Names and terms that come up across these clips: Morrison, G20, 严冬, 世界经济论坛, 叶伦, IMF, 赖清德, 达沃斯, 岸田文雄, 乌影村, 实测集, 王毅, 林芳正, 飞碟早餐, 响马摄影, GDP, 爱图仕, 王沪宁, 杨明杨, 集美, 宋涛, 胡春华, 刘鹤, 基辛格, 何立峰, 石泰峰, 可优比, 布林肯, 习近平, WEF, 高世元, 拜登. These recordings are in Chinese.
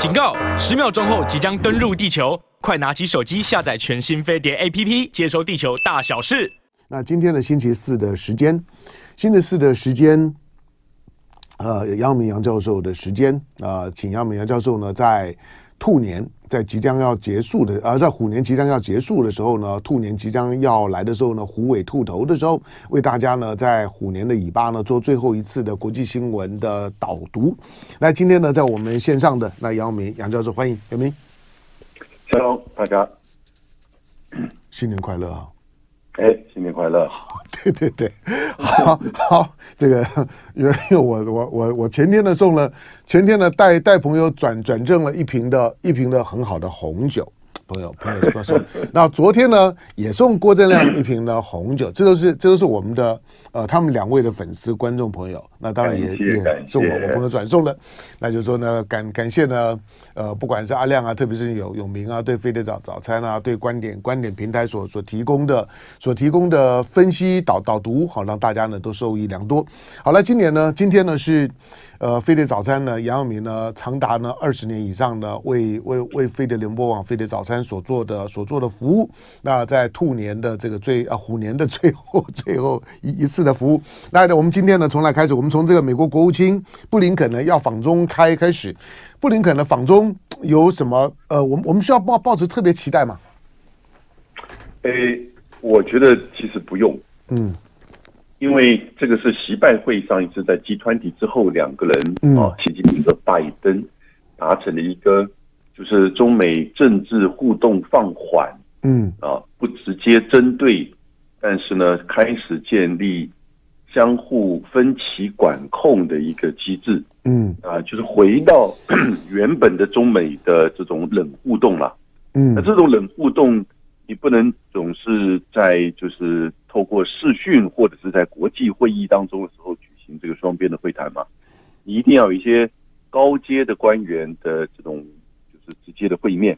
警告！10秒钟后即将登陆地球，快拿起手机下载全新飞碟 APP， 接收地球大小事。那今天的星期四的时间，杨明杨教授的时间请杨明杨教授呢在兔年在虎年即将要结束的时候呢，兔年即将要来的时候呢，虎尾兔头的时候，为大家呢在虎年的尾巴呢做最后一次的国际新闻的导读。那今天呢，在我们线上的那杨明杨教授，欢迎杨明。Hello， 大家新年快乐啊！新年快乐！对，好，这个我前天呢带朋友转正了一瓶的很好的红酒，朋友送。那昨天呢也送郭正亮一瓶的红酒，这都是我们的他们两位的粉丝观众朋友，那当然也是我朋友转送的，那就说呢感谢呢。不管是阿亮啊，特别是永明啊，对飞碟早餐啊，对观点平台所提供的分析导读，好让大家呢都受益良多。好了，今天呢是飞碟早餐呢，杨永明呢长达呢20年以上呢为飞碟联播网飞碟早餐所做的服务。那在兔年的这个虎年的最后一次的服务。那我们今天呢从来开始，我们从这个美国国务卿布林肯呢要访中开始。布林肯的访中有什么我们需要抱持特别期待吗？我觉得其实不用，因为这个是习拜会上一次在 G20 之后两个人习近平和拜登达成了一个就是中美政治互动放缓，不直接针对，但是呢开始建立相互分歧管控的一个机制，就是回到原本的中美的这种冷互动了，那这种冷互动，你不能总是在就是透过视讯或者是在国际会议当中的时候举行这个双边的会谈嘛，你一定要有一些高阶的官员的这种就是直接的会面，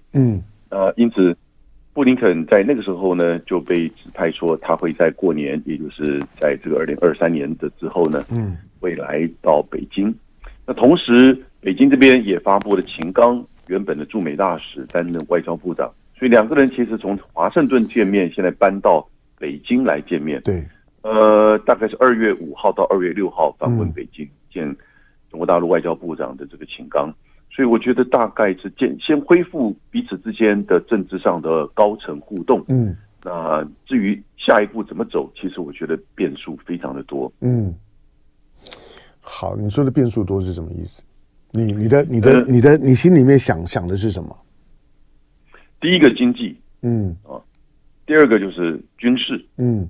因此布林肯在那个时候呢，就被指派说他会在过年，也就是在这个2023年的之后呢，会来到北京。那同时，北京这边也发布了秦刚，原本的驻美大使担任外交部长，所以两个人其实从华盛顿见面，现在搬到北京来见面。对，大概是2月5号到2月6号访问北京，见中国大陆外交部长的这个秦刚。所以我觉得大概是先恢复彼此之间的政治上的高层互动，那至于下一步怎么走，其实我觉得变数非常的多。好，你说的变数多是什么意思？你心里面想的是什么？第一个经济，第二个就是军事，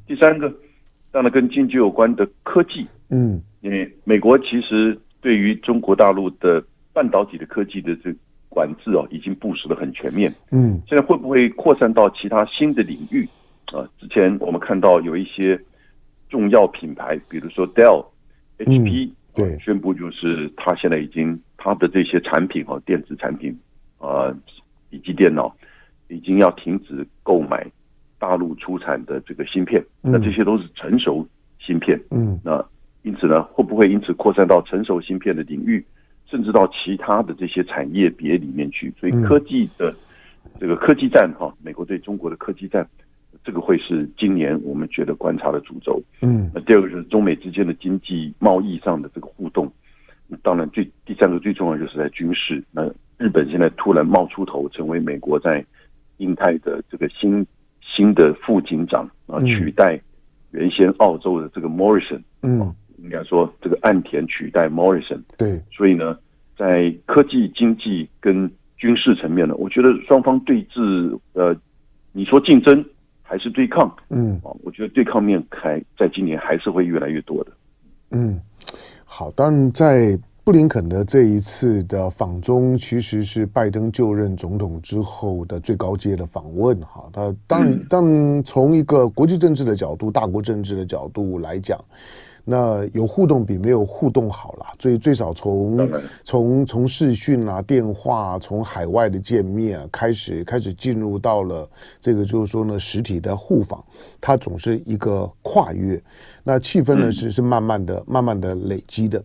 第三个当然跟经济有关的科技，因为美国其实对于中国大陆的半导体的科技的这管制已经布施得很全面，现在会不会扩散到其他新的领域啊？之前我们看到有一些重要品牌，比如说 Dell、HP， 对，宣布就是它现在已经它的这些产品电子产品笔记电脑已经要停止购买大陆出产的这个芯片，那这些都是成熟芯片，那因此呢，会不会因此扩散到成熟芯片的领域？甚至到其他的这些产业别里面去，所以科技的这个科技战美国对中国的科技战，这个会是今年我们觉得观察的主轴。那第二个就是中美之间的经济贸易上的这个互动，当然第三个最重要就是在军事。那日本现在突然冒出头，成为美国在印太的这个新的副警长啊，取代原先澳洲的这个 Morrison。应该说这个岸田取代 Morrison， 对，所以呢，在科技、经济跟军事层面呢，我觉得双方对峙，你说竞争还是对抗，我觉得对抗面在今年还是会越来越多的。好，当然在布林肯的这一次的访中，其实是拜登就任总统之后的最高阶的访问哈。他当从一个国际政治的角度、大国政治的角度来讲。那有互动比没有互动好了，最少从视讯啊、电话、从海外的见面开始进入到了这个就是说呢实体的互访，它总是一个跨越。那气氛呢是慢慢的累积的。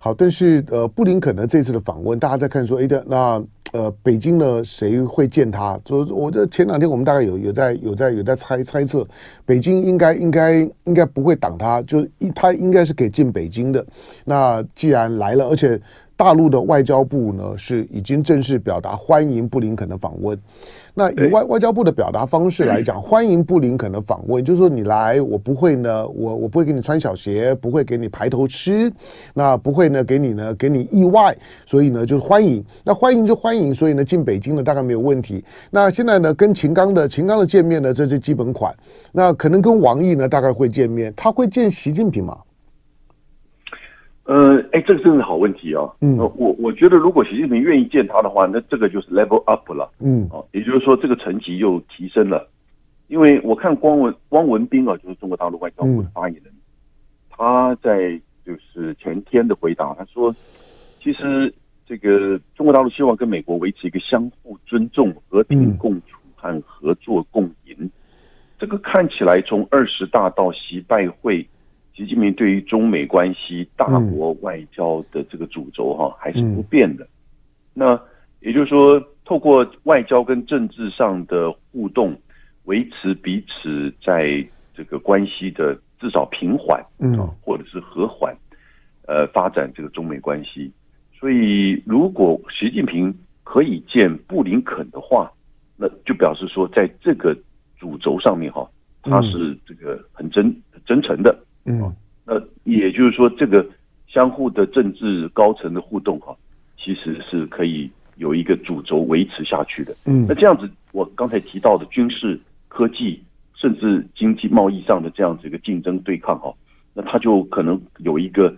好，但是布林肯呢这次的访问，大家在看说，那北京呢谁会见他？我这前两天我们大概有在猜测，北京应该不会挡他，就是他应该是可以进北京的。那既然来了，而且大陆的外交部呢是已经正式表达欢迎布林肯的访问。那以外交部的表达方式来讲，欢迎布林肯的访问，就是说你来，我不会呢，我不会给你穿小鞋，不会给你排头吃，那不会呢给你意外，所以呢就是欢迎。那欢迎就欢迎，所以呢进北京呢大概没有问题。那现在呢跟秦刚的见面呢，这是基本款。那可能跟王毅呢大概会见面，他会见习近平吗？这个真是好问题哦。我觉得如果习近平愿意见他的话，那这个就是 level up 了。也就是说这个层级又提升了。因为我看汪文斌啊，就是中国大陆外交部的发言人，他在就是前天的回答，他说，其实这个中国大陆希望跟美国维持一个相互尊重、和平共处和合作共赢。这个看起来从20大到习拜会，习近平对于中美关系、大国外交的这个主轴还是不变的。那也就是说，透过外交跟政治上的互动，维持彼此在这个关系的至少平缓，或者是和缓，发展这个中美关系。所以，如果习近平可以见布林肯的话，那就表示说，在这个主轴上面他是这个很真诚的。那也就是说，这个相互的政治高层的互动其实是可以有一个主轴维持下去的。那这样子，我刚才提到的军事、科技，甚至经济、贸易上的这样子一个竞争对抗那它就可能有一个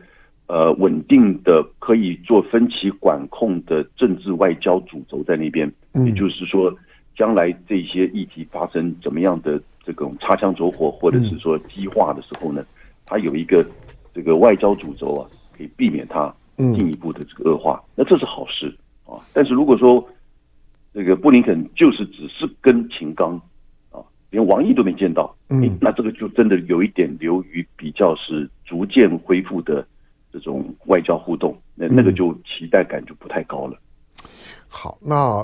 稳定的可以做分歧管控的政治外交主轴在那边。也就是说，将来这些议题发生怎么样的这种擦枪走火，或者是说激化的时候呢？它有一个这个外交主轴可以避免它进一步的这个恶化，那这是好事啊。但是如果说这个布林肯就是只是跟秦刚连王毅都没见到，那这个就真的有一点流于比较是逐渐恢复的这种外交互动，那个就期待感就不太高了。好，那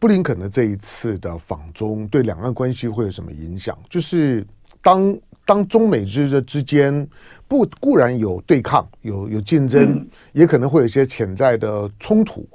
布林肯的这一次的访中对两岸关系会有什么影响？就是当中美之间不固然有对抗，有竞争，也可能会有一些潜在的冲突。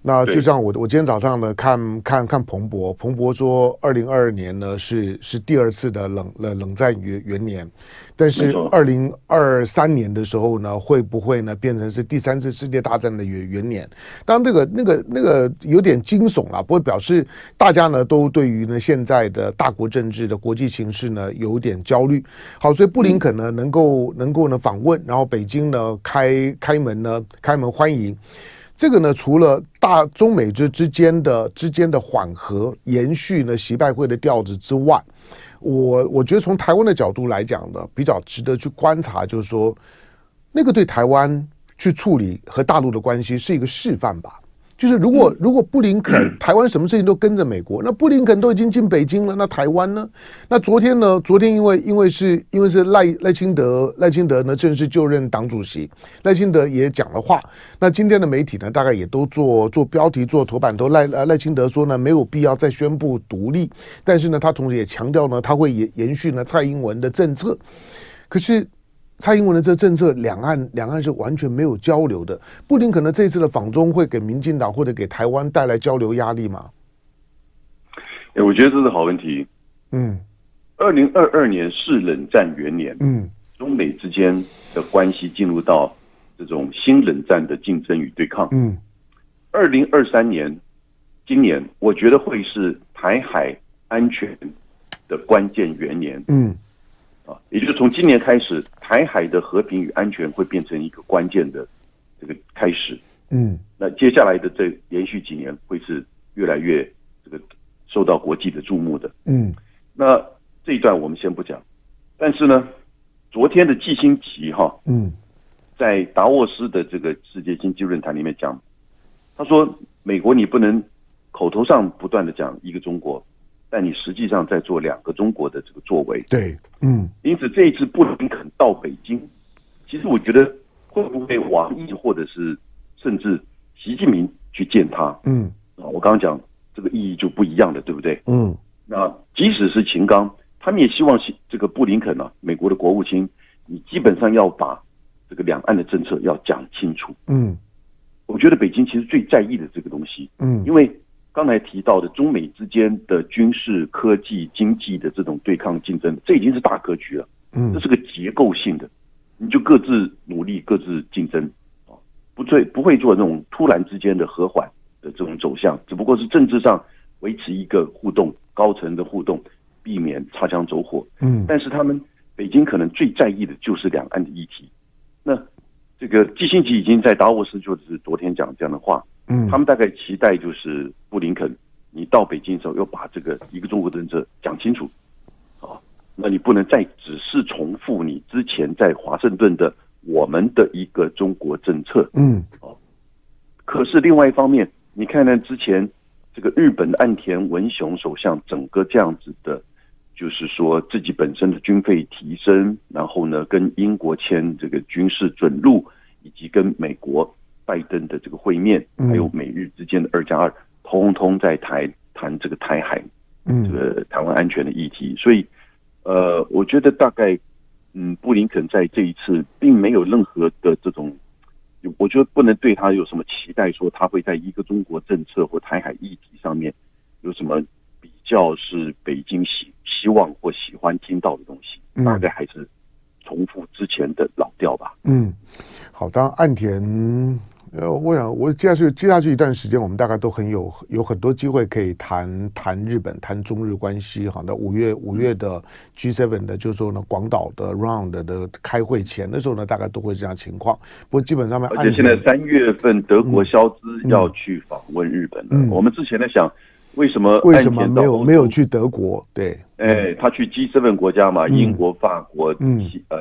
那就像我今天早上呢看彭博说，2022年呢是第二次的冷战元年，但是2023年的时候呢，会不会呢变成是第三次世界大战的元年？当然，那个有点惊悚啦，不过表示大家呢都对于呢现在的大国政治的国际形势呢有点焦虑。好，所以布林肯呢能够呢访问，然后北京呢开门欢迎。这个呢，除了中美之间的缓和延续呢习拜会的调子之外，我觉得从台湾的角度来讲呢，比较值得去观察，就是说那个对台湾去处理和大陆的关系是一个示范吧。就是如果布林肯台湾什么事情都跟着美国，那布林肯都已经进北京了，那台湾呢？那昨天因为是赖清德呢正式就任党主席，赖清德也讲了话。那今天的媒体呢，大概也都做标题、做头版头。赖清德说呢，没有必要再宣布独立，但是呢，他同时也强调呢，他会延续呢蔡英文的政策。可是，蔡英文的这政策，两岸是完全没有交流的。布林肯的这次的访中会给民进党或者给台湾带来交流压力吗？我觉得这是好问题。2022年是冷战元年，中美之间的关系进入到这种新冷战的竞争与对抗。2023年，今年我觉得会是台海安全的关键元年。也就是从今年开始，台海的和平与安全会变成一个关键的这个开始。那接下来的这连续几年会是越来越这个受到国际的注目的。那这一段我们先不讲，但是呢，昨天的基辛格在达沃斯的这个世界经济论坛里面讲，他说美国你不能口头上不断的讲一个中国，但你实际上在做两个中国的这个作为。对，因此这一次布林肯到北京，其实我觉得会不会王毅或者是甚至习近平去见他，嗯，啊，我刚刚讲这个意义就不一样的，对不对？嗯，那即使是秦刚，他们也希望这个布林肯啊，美国的国务卿，你基本上要把这个两岸的政策要讲清楚。嗯，我觉得北京其实最在意的这个东西，嗯，因为刚才提到的中美之间的军事、科技、经济的这种对抗竞争，这已经是大格局了。嗯，这是个结构性的，你就各自努力，各自竞争，不会做那种突然之间的和缓的这种走向，只不过是政治上维持一个互动，高层的互动，避免擦枪走火。嗯，但是他们北京可能最在意的就是两岸的议题。那这个基辛格已经在达沃斯就是昨天讲这样的话，嗯，他们大概期待就是布林肯，你到北京的时候要把这个一个中国政策讲清楚，啊，那你不能再只是重复你之前在华盛顿的我们的一个中国政策，嗯，哦，可是另外一方面，你看看之前这个日本的岸田文雄首相，整个这样子的，就是说自己本身的军费提升，然后呢跟英国签这个军事准入，以及跟美国拜登的这个会面，还有美日之间的2+2，通通在谈这个台海，嗯，这个台湾安全的议题，所以，我觉得大概。嗯，布林肯在这一次并没有任何的这种，我觉得不能对他有什么期待，说他会在一个中国政策或台海议题上面有什么比较是北京希望或喜欢听到的东西，大概还是重复之前的老调吧。嗯，好，当然岸田，我想我接下去一段时间，我们大概都有很多机会可以谈日本、谈中日关系。好，那五月的 G7 的，就是说呢，广岛的 round 的开会前的时候呢，大概都会这样情况。不过基本上呢，而且现在3月份德国肖兹要去访问日本了。嗯嗯，我们之前在想，为什么没有去德国？对，哎，他去 G7 国家嘛，英国、法国、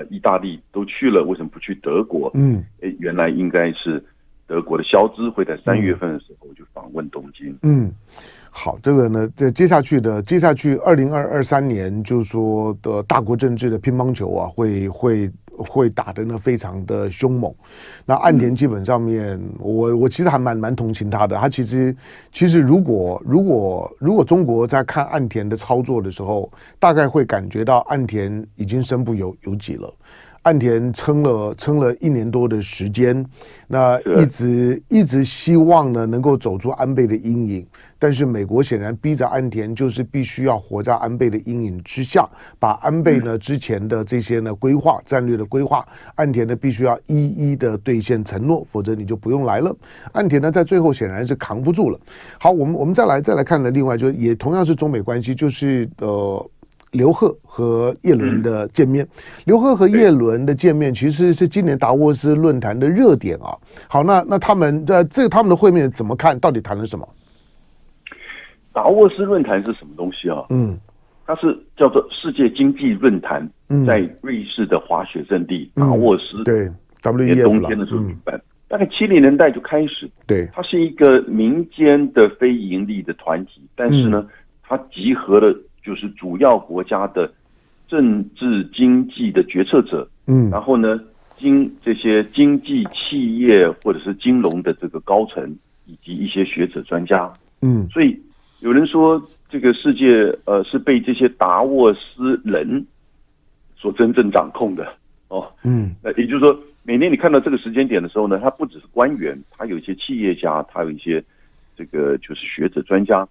意大利都去了，为什么不去德国？嗯，原来应该是。德国的肖兹会在3月份的时候就访问东京。嗯，好，这个呢，这接下去2023年，就是说的大国政治的乒乓球啊，会打得呢非常的凶猛。那岸田基本上面，我其实还蛮同情他的。他其实如果中国在看岸田的操作的时候，大概会感觉到岸田已经身不由己了。岸田撑了1年多的时间，那一直希望呢能够走出安倍的阴影，但是美国显然逼着岸田就是必须要活在安倍的阴影之下，把安倍呢之前的这些呢规划战略的规划，岸田呢必须要一一的兑现承诺，否则你就不用来了。岸田呢在最后显然是扛不住了。好，我们再来看了另外就是也同样是中美关系，就是刘鹤和叶伦的见面，刘鹤和叶伦的见面其实是今年达沃斯论坛的热点啊。好，那他们他们的会面怎么看？到底谈了什么？达沃斯论坛是什么东西啊？嗯，它是叫做世界经济论坛，在瑞士的滑雪圣地达沃斯，对 ，WEF 冬天的时候举办，大概70年代就开始。对，它是一个民间的非盈利的团体，但是呢，它集合了。就是主要国家的政治经济的决策者，嗯，然后呢，这些经济企业或者是金融的这个高层以及一些学者专家，嗯，所以有人说这个世界是被这些达沃斯人所真正掌控的哦，嗯，也就是说每年你看到这个时间点的时候呢，他不只是官员，他有一些企业家，他有一些这个就是学者专家。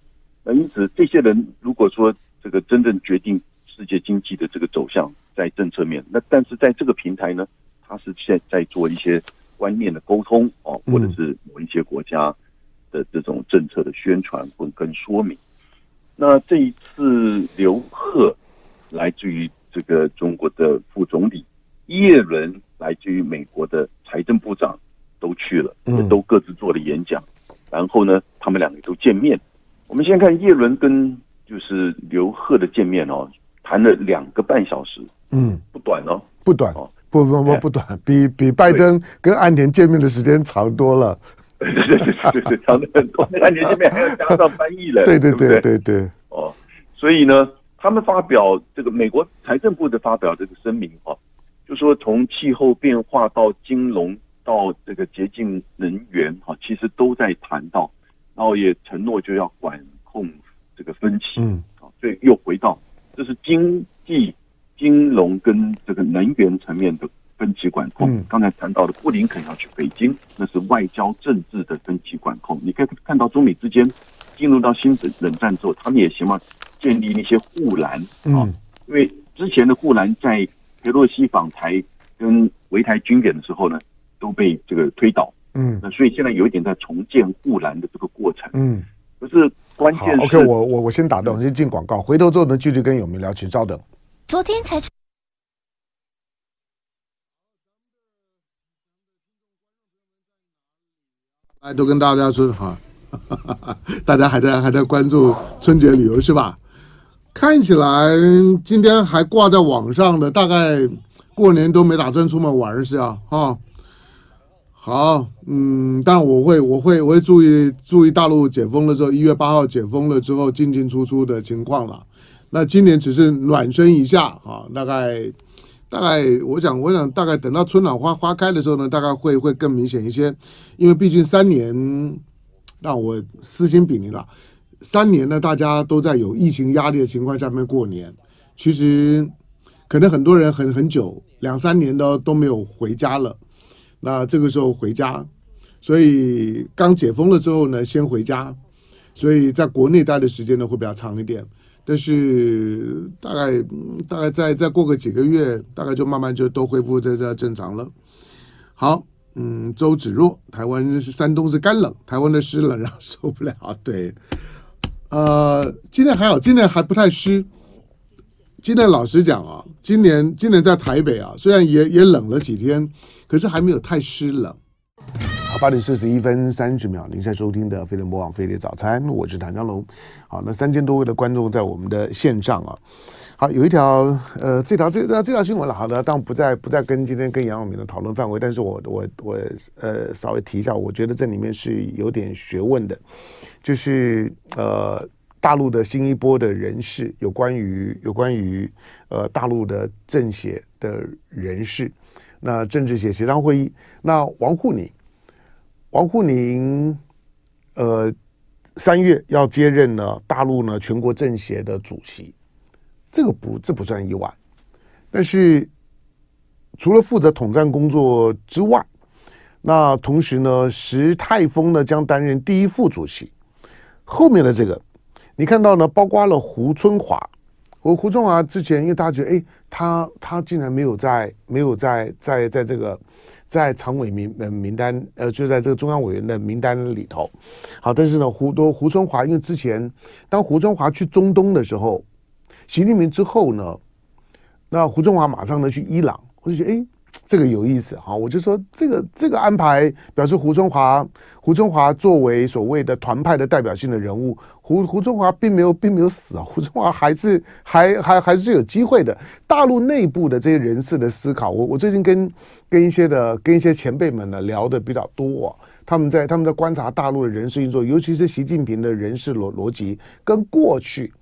那因此，这些人如果说这个真正决定世界经济的这个走向，在政策面，那但是在这个平台呢，它是现在做一些观念的沟通哦，或者是某一些国家的这种政策的宣传或跟说明。那这一次刘鹤来自于这个中国的副总理，叶伦来自于美国的财政部长都去了，也都各自做了演讲，然后呢，他们两个都见面。我们先看叶伦跟就是刘鹤的见面哦，谈了2个半小时，嗯，不短哦，不短哦，不短，比拜登跟岸田见面的时间长多了，对，长得很多，岸田见面还要加上翻译了，对哦，所以呢，他们发表这个美国财政部的发表这个声明哦，就说从气候变化到金融到这个洁净能源哈，其实都在谈到然后也承诺就要管控这个分歧，所以又回到这是经济、金融跟这个能源层面的分歧管控。刚才谈到的布林肯要去北京，那是外交政治的分歧管控。你可以看到中美之间进入到新冷战之后，他们也希望建立一些护栏啊，因为之前的护栏在佩洛西访台跟围台军演的时候呢，都被这个推倒。那所以现在有一点在重建护栏的这个过程。可是关键是 OK， 我先打断，我先进广告，回头之后呢继续跟友明聊，请稍等。昨天才都跟大家说哈，大家还在关注春节旅游是吧？看起来今天还挂在网上的，大概过年都没打算出门玩是啊，哈。好，但我会注意大陆解封了之后，1月8号解封了之后进进出出的情况了。那今年只是暖身一下啊，大概我想大概等到春暖花开的时候呢，大概会更明显一些，因为毕竟3年让我私心比拟了，3年呢大家都在有疫情压力的情况下面过年，其实可能很多人很久2-3年都没有回家了。那这个时候回家，所以刚解封了之后呢，先回家，所以在国内待的时间呢会比较长一点，但是大概再过个几个月，大概就慢慢就都恢复这正常了。好，周芷若，台湾山东是干冷，台湾的湿冷然后受不了，对，今天还好，今天还不太湿。今天老实讲啊，今年在台北啊，虽然也冷了几天，可是还没有太湿冷。好，8点41分30秒，您在收听的《飞碟播网飞碟早餐》，我是谭家龙。好，那3000多位的观众在我们的线上啊。好，有一条这条新闻了，好的，当然不再跟今天跟杨永明的讨论范围，但是我稍微提一下，我觉得这里面是有点学问的，就是大陆的新一波的人士，有关于大陆的政协的人士，那政治协商会议，那王沪宁3月要接任呢大陆呢全国政协的主席，这不算意外，但是除了负责统战工作之外，那同时呢石泰峰呢将担任第一副主席，后面的这个。你看到呢，包括了胡春华之前，因为大家觉得，他竟然没有在这个在常委名单，就在这个中央委员的名单里头。好，但是呢，胡春华因为之前当胡春华去中东的时候，习近平之后呢，那胡春华马上呢去伊朗，我就觉得这个有意思哈，我就说这个安排表示胡春华作为所谓的团派的代表性的人物，胡春华并没有死啊，胡春华还是有机会的。大陆内部的这些人士的思考，我最近跟一些前辈们呢聊的比较多啊，他们在观察大陆的人事运作，尤其是习近平的人事逻辑，跟过去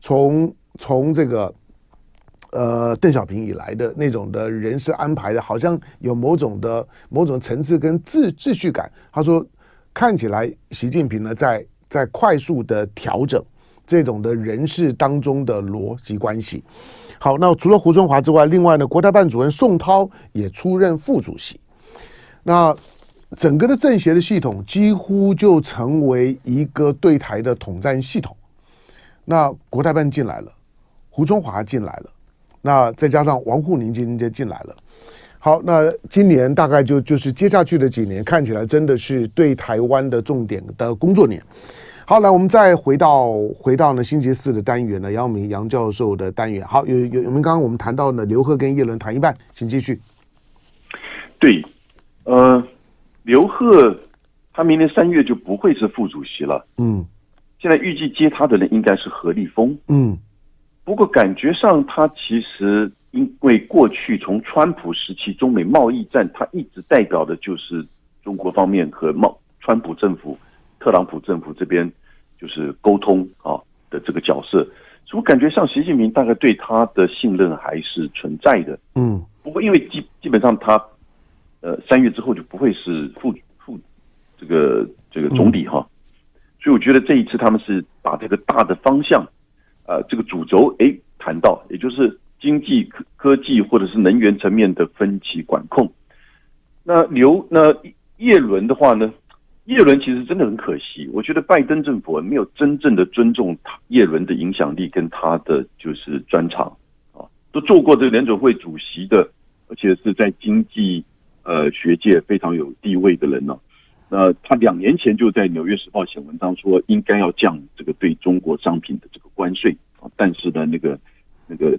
从这个。邓小平以来的那种的人事安排的，好像有某种层次跟秩序感。他说，看起来习近平呢在快速的调整这种的人事当中的逻辑关系。好，那除了胡春华之外，另外呢，国台办主任宋涛也出任副主席。那整个的政协的系统几乎就成为一个对台的统战系统。那国台办进来了，胡春华进来了。那再加上王沪宁今天进来了，好，那今年大概就是接下去的几年，看起来真的是对台湾的重点的工作年。好，来我们再回到呢星期四的单元呢，杨明杨教授的单元。好，有没有刚刚我们谈到呢，刘鹤跟叶伦谈一半，请继续。对，刘鹤他明年3月就不会是副主席了，现在预计接他的人应该是何立峰，不过感觉上他其实因为过去从川普时期中美贸易战，他一直代表的就是中国方面和川普政府特朗普政府这边就是沟通啊的这个角色，所以我感觉上习近平大概对他的信任还是存在的。不过因为基本上他3月之后就不会是副这个总理哈，所以我觉得这一次他们是把这个大的方向，这个主轴谈到，也就是经济、科技或者是能源层面的分歧管控。那耶伦的话呢，耶伦其实真的很可惜，我觉得拜登政府没有真正的尊重耶伦的影响力跟他的就是专长啊，都做过这个联准会主席的，而且是在经济学界非常有地位的人呢。那他2年前就在《纽约时报》写文章说，应该要降这个对中国商品的这个关税啊，但是呢，那个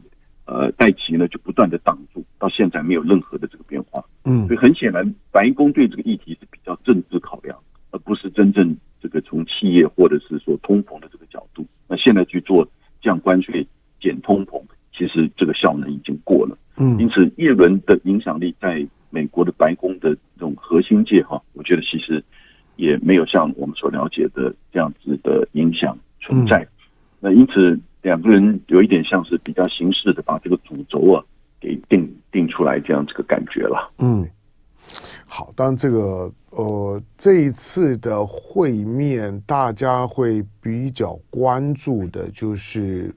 戴琪呢就不断的挡住，到现在没有任何的这个变化。嗯，所以很显然，白宫对这个议题是比较政治考量，而不是真正这个从企业或者是说通膨的这个角度。那现在去做降关税、减通膨，其实这个效能已经过了。嗯，因此耶伦的影响力在美国的白宫的这种核心界哈，我觉得其实也没有像我们所了解的这样子的影响存在。那因此两个人有一点像是比较形式的把这个主轴啊给定出来这样这个感觉了。嗯，好，当然这个这一次的会面，大家会比较关注的就是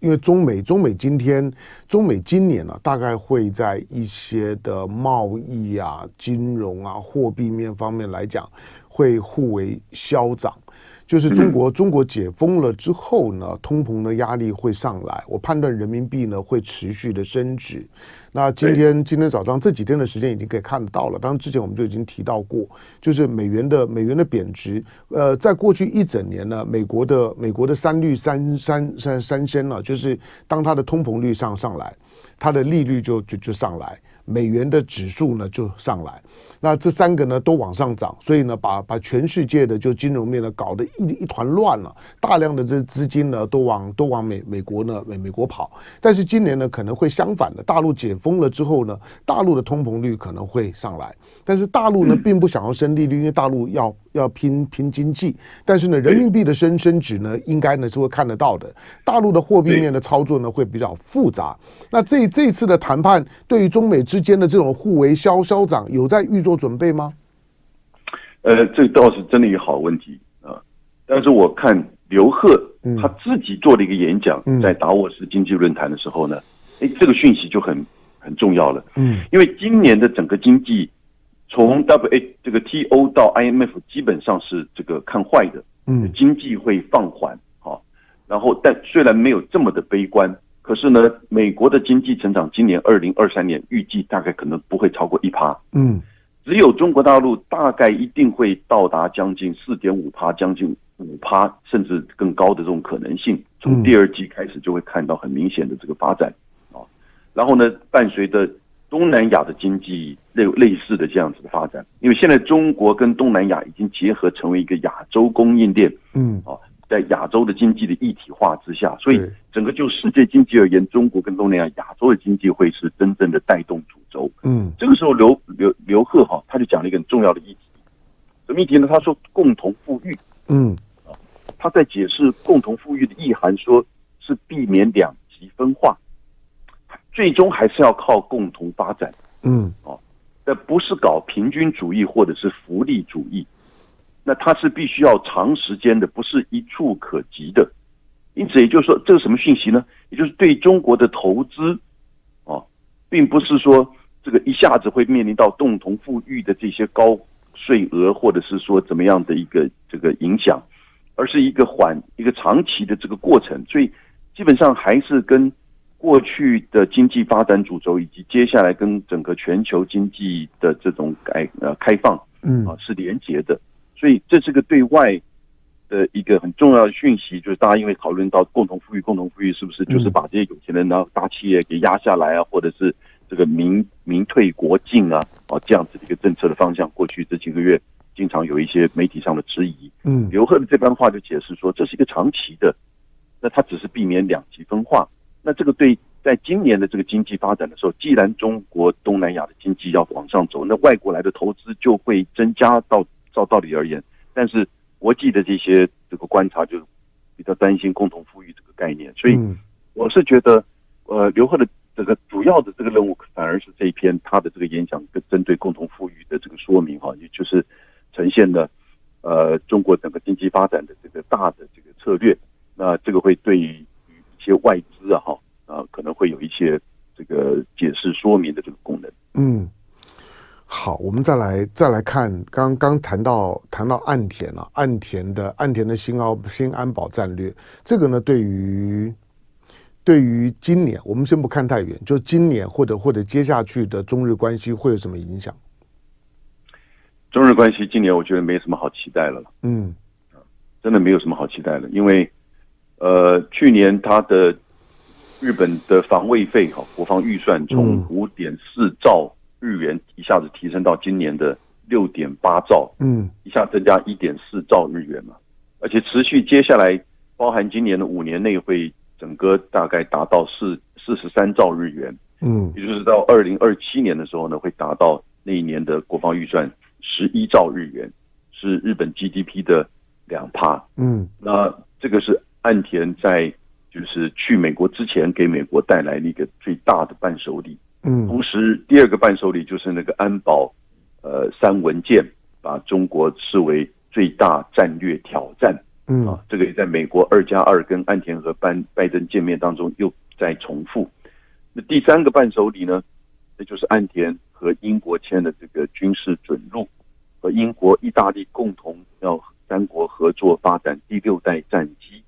因为中美今年啊，大概会在一些的贸易啊、金融啊、货币面方面来讲，会互为消长。就是中国解封了之后呢，通膨的压力会上来，我判断人民币呢会持续的升值。那今天早上这几天的时间已经可以看得到了，当然之前我们就已经提到过，就是美元的贬值。在过去一整年呢，美国的三仙呢，就是当它的通膨率上来，它的利率就上来，美元的指数呢就上来，那这3个呢都往上涨，所以呢把全世界的就金融面呢搞得一团乱了，大量的这资金呢都往美国呢美国跑。但是今年呢可能会相反的，大陆解封了之后呢，大陆的通膨率可能会上来，但是大陆呢并不想要升利率，因为大陆要拼经济，但是呢人民币的升值呢应该呢是会看得到的。大陆的货币面的操作呢会比较复杂。那这一次的谈判对于中美之间的这种互为消长有在预做准备吗？这倒是真的一个好问题啊。但是我看刘鹤他自己做了一个演讲，在达沃斯经济论坛的时候呢，这个讯息就很重要了。嗯，因为今年的整个经济从 WTO 到 IMF 基本上是这个看坏的，经济会放缓啊。然后但虽然没有这么的悲观，可是呢，美国的经济成长今年2023年预计大概可能不会超过1%，只有中国大陆大概一定会到达将近 4.5%， 将近5%甚至更高的这种可能性，从第2季开始就会看到很明显的这个发展啊。然后呢，伴随着东南亚的经济类似的这样子的发展，因为现在中国跟东南亚已经结合成为一个亚洲供应链，在亚洲的经济的一体化之下，所以整个就世界经济而言，中国跟东南亚亚洲的经济会是真正的带动主轴。这个时候刘鹤哈，他就讲了一个很重要的议题，什么议题呢？他说共同富裕。他在解释共同富裕的意涵，说是避免两极分化，最终还是要靠共同发展。那不是搞平均主义或者是福利主义。那它是必须要长时间的，不是一触可及的。因此也就是说，这是什么讯息呢？也就是对中国的投资并不是说这个一下子会面临到共同富裕的这些高税额或者是说怎么样的一个这个影响，而是一个长期的这个过程。所以基本上还是跟过去的经济发展主轴以及接下来跟整个全球经济的这种开放是连结的。所以这是个对外的一个很重要的讯息，就是大家因为讨论到共同富裕是不是就是把这些有钱人然后大企业给压下来啊，或者是这个民退国进啊这样子的一个政策的方向，过去这几个月经常有一些媒体上的质疑。刘鹤的这番话就解释说，这是一个长期的，那它只是避免两极分化。那这个对在今年的这个经济发展的时候，既然中国东南亚的经济要往上走，那外国来的投资就会增加到。照道理而言，但是国际的这些这个观察就比较担心共同富裕这个概念，所以我是觉得，刘鹤的这个主要的这个任务反而是这一篇他的这个演讲跟针对共同富裕的这个说明也就是呈现了中国整个经济发展的这个的大的这个策略，那这个会对于一些外资可能会有一些这个解释说明的这个功能。嗯，好，我们再来看，刚谈到岸田啊，岸田的新安保战略，这个呢，对于今年，我们先不看太远，就今年或者接下去的中日关系会有什么影响？中日关系今年我觉得没什么好期待了，真的没有什么好期待了，因为去年他的日本的防卫费国防预算从 5.4 兆日元一下子提升到今年的 6.8 兆，一下增加 1.4 兆日元嘛，而且持续接下来包含今年的5年内会整个大概达到43兆日元，也就是到2027年的时候呢，会达到那一年的国防预算11兆日元，是日本 GDP 的 2%。那这个是岸田在就是去美国之前给美国带来的一个最大的伴手礼。同时第二个伴手礼就是那个安保3文件，把中国视为最大战略挑战。这个也在美国2+2跟岸田和拜登见面当中又在重复。那第三个伴手礼呢，那就是岸田和英国签的这个军事准入，和英国、意大利共同要3国合作发展第6代战机。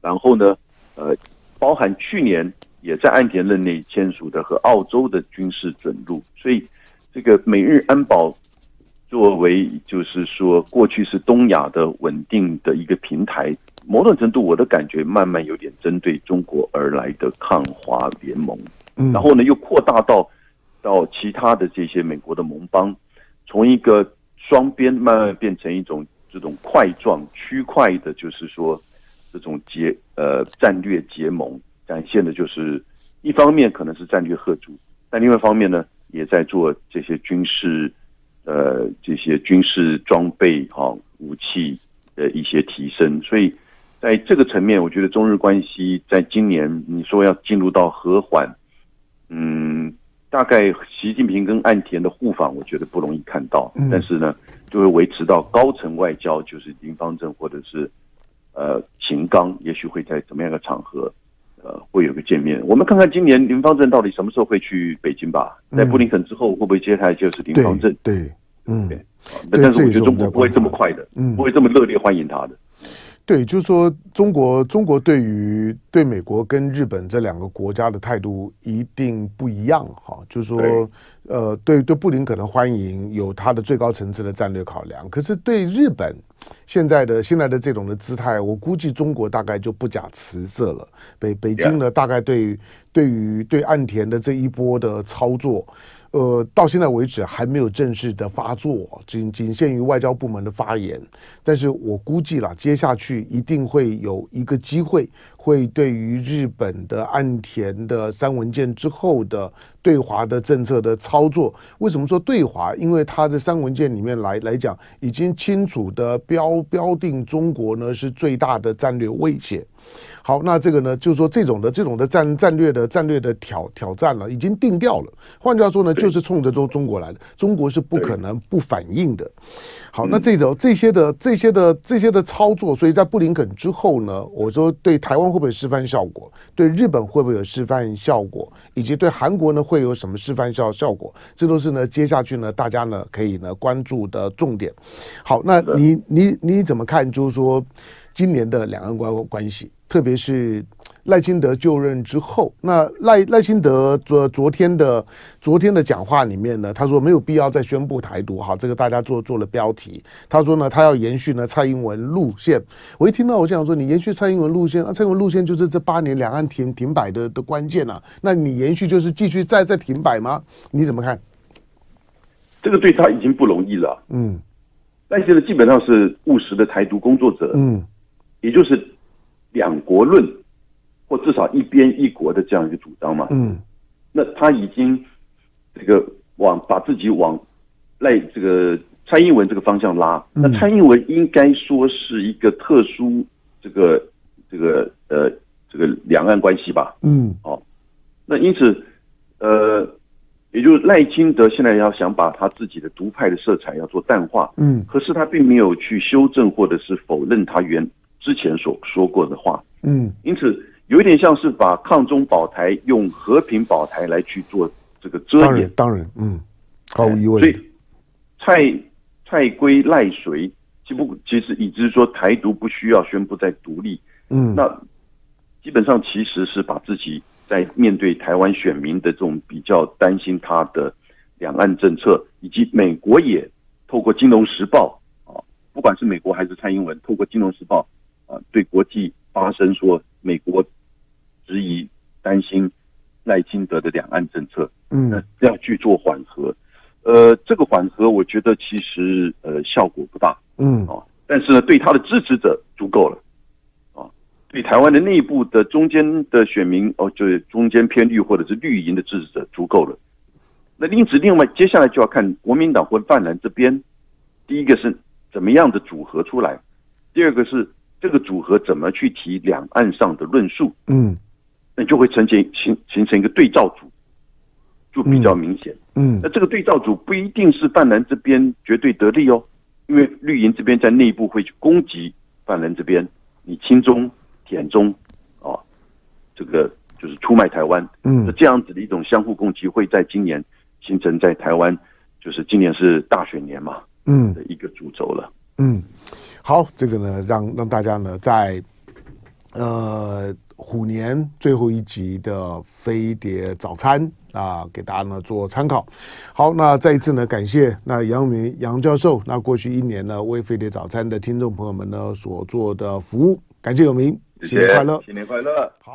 然后呢，包含去年也在岸田任内签署的和澳洲的军事准入，所以这个美日安保作为就是说过去是东亚的稳定的一个平台，某种程度我的感觉慢慢有点针对中国而来的抗华联盟，然后呢又扩大到其他的这些美国的盟邦，从一个双边慢慢变成一种这种块状区块的，就是说这种战略结盟，展现的就是一方面可能是战略合作，但另外一方面呢，也在做这些军事装备武器的一些提升。所以在这个层面，我觉得中日关系在今年你说要进入到和缓，大概习近平跟岸田的互访我觉得不容易看到，但是呢就会维持到高层外交，就是林芳正或者是秦刚，也许会在怎么样的场合会有个见面。我们看看今年林芳正到底什么时候会去北京吧，在布林肯之后会不会接下来就是林芳正。对，但是我觉得中国不会这么快的，不会这么热烈欢迎他的。对，就是说中国对美国跟日本这两个国家的态度一定不一样哈，就是说对布林肯的欢迎有他的最高层次的战略考量，可是对日本现在的这种的姿态，我估计中国大概就不假辞色了。北京呢，大概对岸田的这一波的操作，到现在为止还没有正式的发作，仅限于外交部门的发言。但是我估计啦，接下去一定会有一个机会，会对于日本的岸田的3文件之后的对华的政策的操作。为什么说对华？因为它这3文件里面来讲，已经清楚的标定中国呢是最大的战略威胁。好，那这个呢，就是说这种的战略的挑战了，已经定掉了。换句话说呢，就是冲着中国来的，中国是不可能不反应的。好，那这些的操作，所以在布林肯之后呢，我说对台湾会不会示范效果，对日本会不会有示范效果，以及对韩国呢会有什么示范效果，这都是呢接下去呢大家呢可以呢关注的重点。好，那你怎么看？就是说，今年的两岸关系，特别是赖清德就任之后，那赖清德昨天的讲话里面呢，他说没有必要再宣布台独，好，这个大家做了标题。他说呢，他要延续呢蔡英文路线。我一听到我就想说，你延续蔡英文路线，蔡英文路线就是这8年两岸停摆的关键啊。那你延续就是继续再停摆吗？你怎么看？这个对他已经不容易了。赖清德基本上是务实的台独工作者。也就是两国论，或至少一边一国的这样一个主张嘛。那他已经这个把自己往这个蔡英文这个方向拉。那蔡英文应该说是一个特殊这个两岸关系吧。那因此也就是赖清德现在要想把他自己的独派的色彩要做淡化。可是他并没有去修正或者是否认他之前所说过的话。嗯，因此有一点像是把抗中保台用和平保台来去做这个遮掩。当然，嗯，毫无疑问。所以蔡归赖谁，其实已知说台独不需要宣布再独立。嗯，那基本上其实是把自己在面对台湾选民的这种比较担心他的两岸政策，以及美国也透过金融时报啊，不管是美国还是蔡英文，透过金融时报啊，对国际发声说美国质疑担心赖清德的两岸政策，嗯，要去做缓和，这个缓和我觉得其实效果不大，嗯，啊，但是呢对他的支持者足够了，啊，对台湾的内部的中间的选民哦，就是中间偏绿或者是绿营的支持者足够了。那另外接下来就要看国民党或泛蓝这边，第一个是怎么样的组合出来，第二个是这个组合怎么去提两岸上的论述，嗯，那就会形成一个对照组，就比较明显。嗯，那这个对照组不一定是泛蓝这边绝对得利哦，因为绿营这边在内部会去攻击泛蓝这边，你亲中、舔中，啊，这个就是出卖台湾，嗯，这样子的一种相互攻击会在今年。形成在台湾，就是今年是大选年嘛，嗯，的一个主轴了。嗯，好，这个呢，让大家呢在虎年最后一集的飞碟早餐啊，给大家呢做参考。好，那再一次呢，感谢那杨教授，那过去一年呢为飞碟早餐的听众朋友们呢所做的服务，感谢有明，新年快乐，新年快乐。好。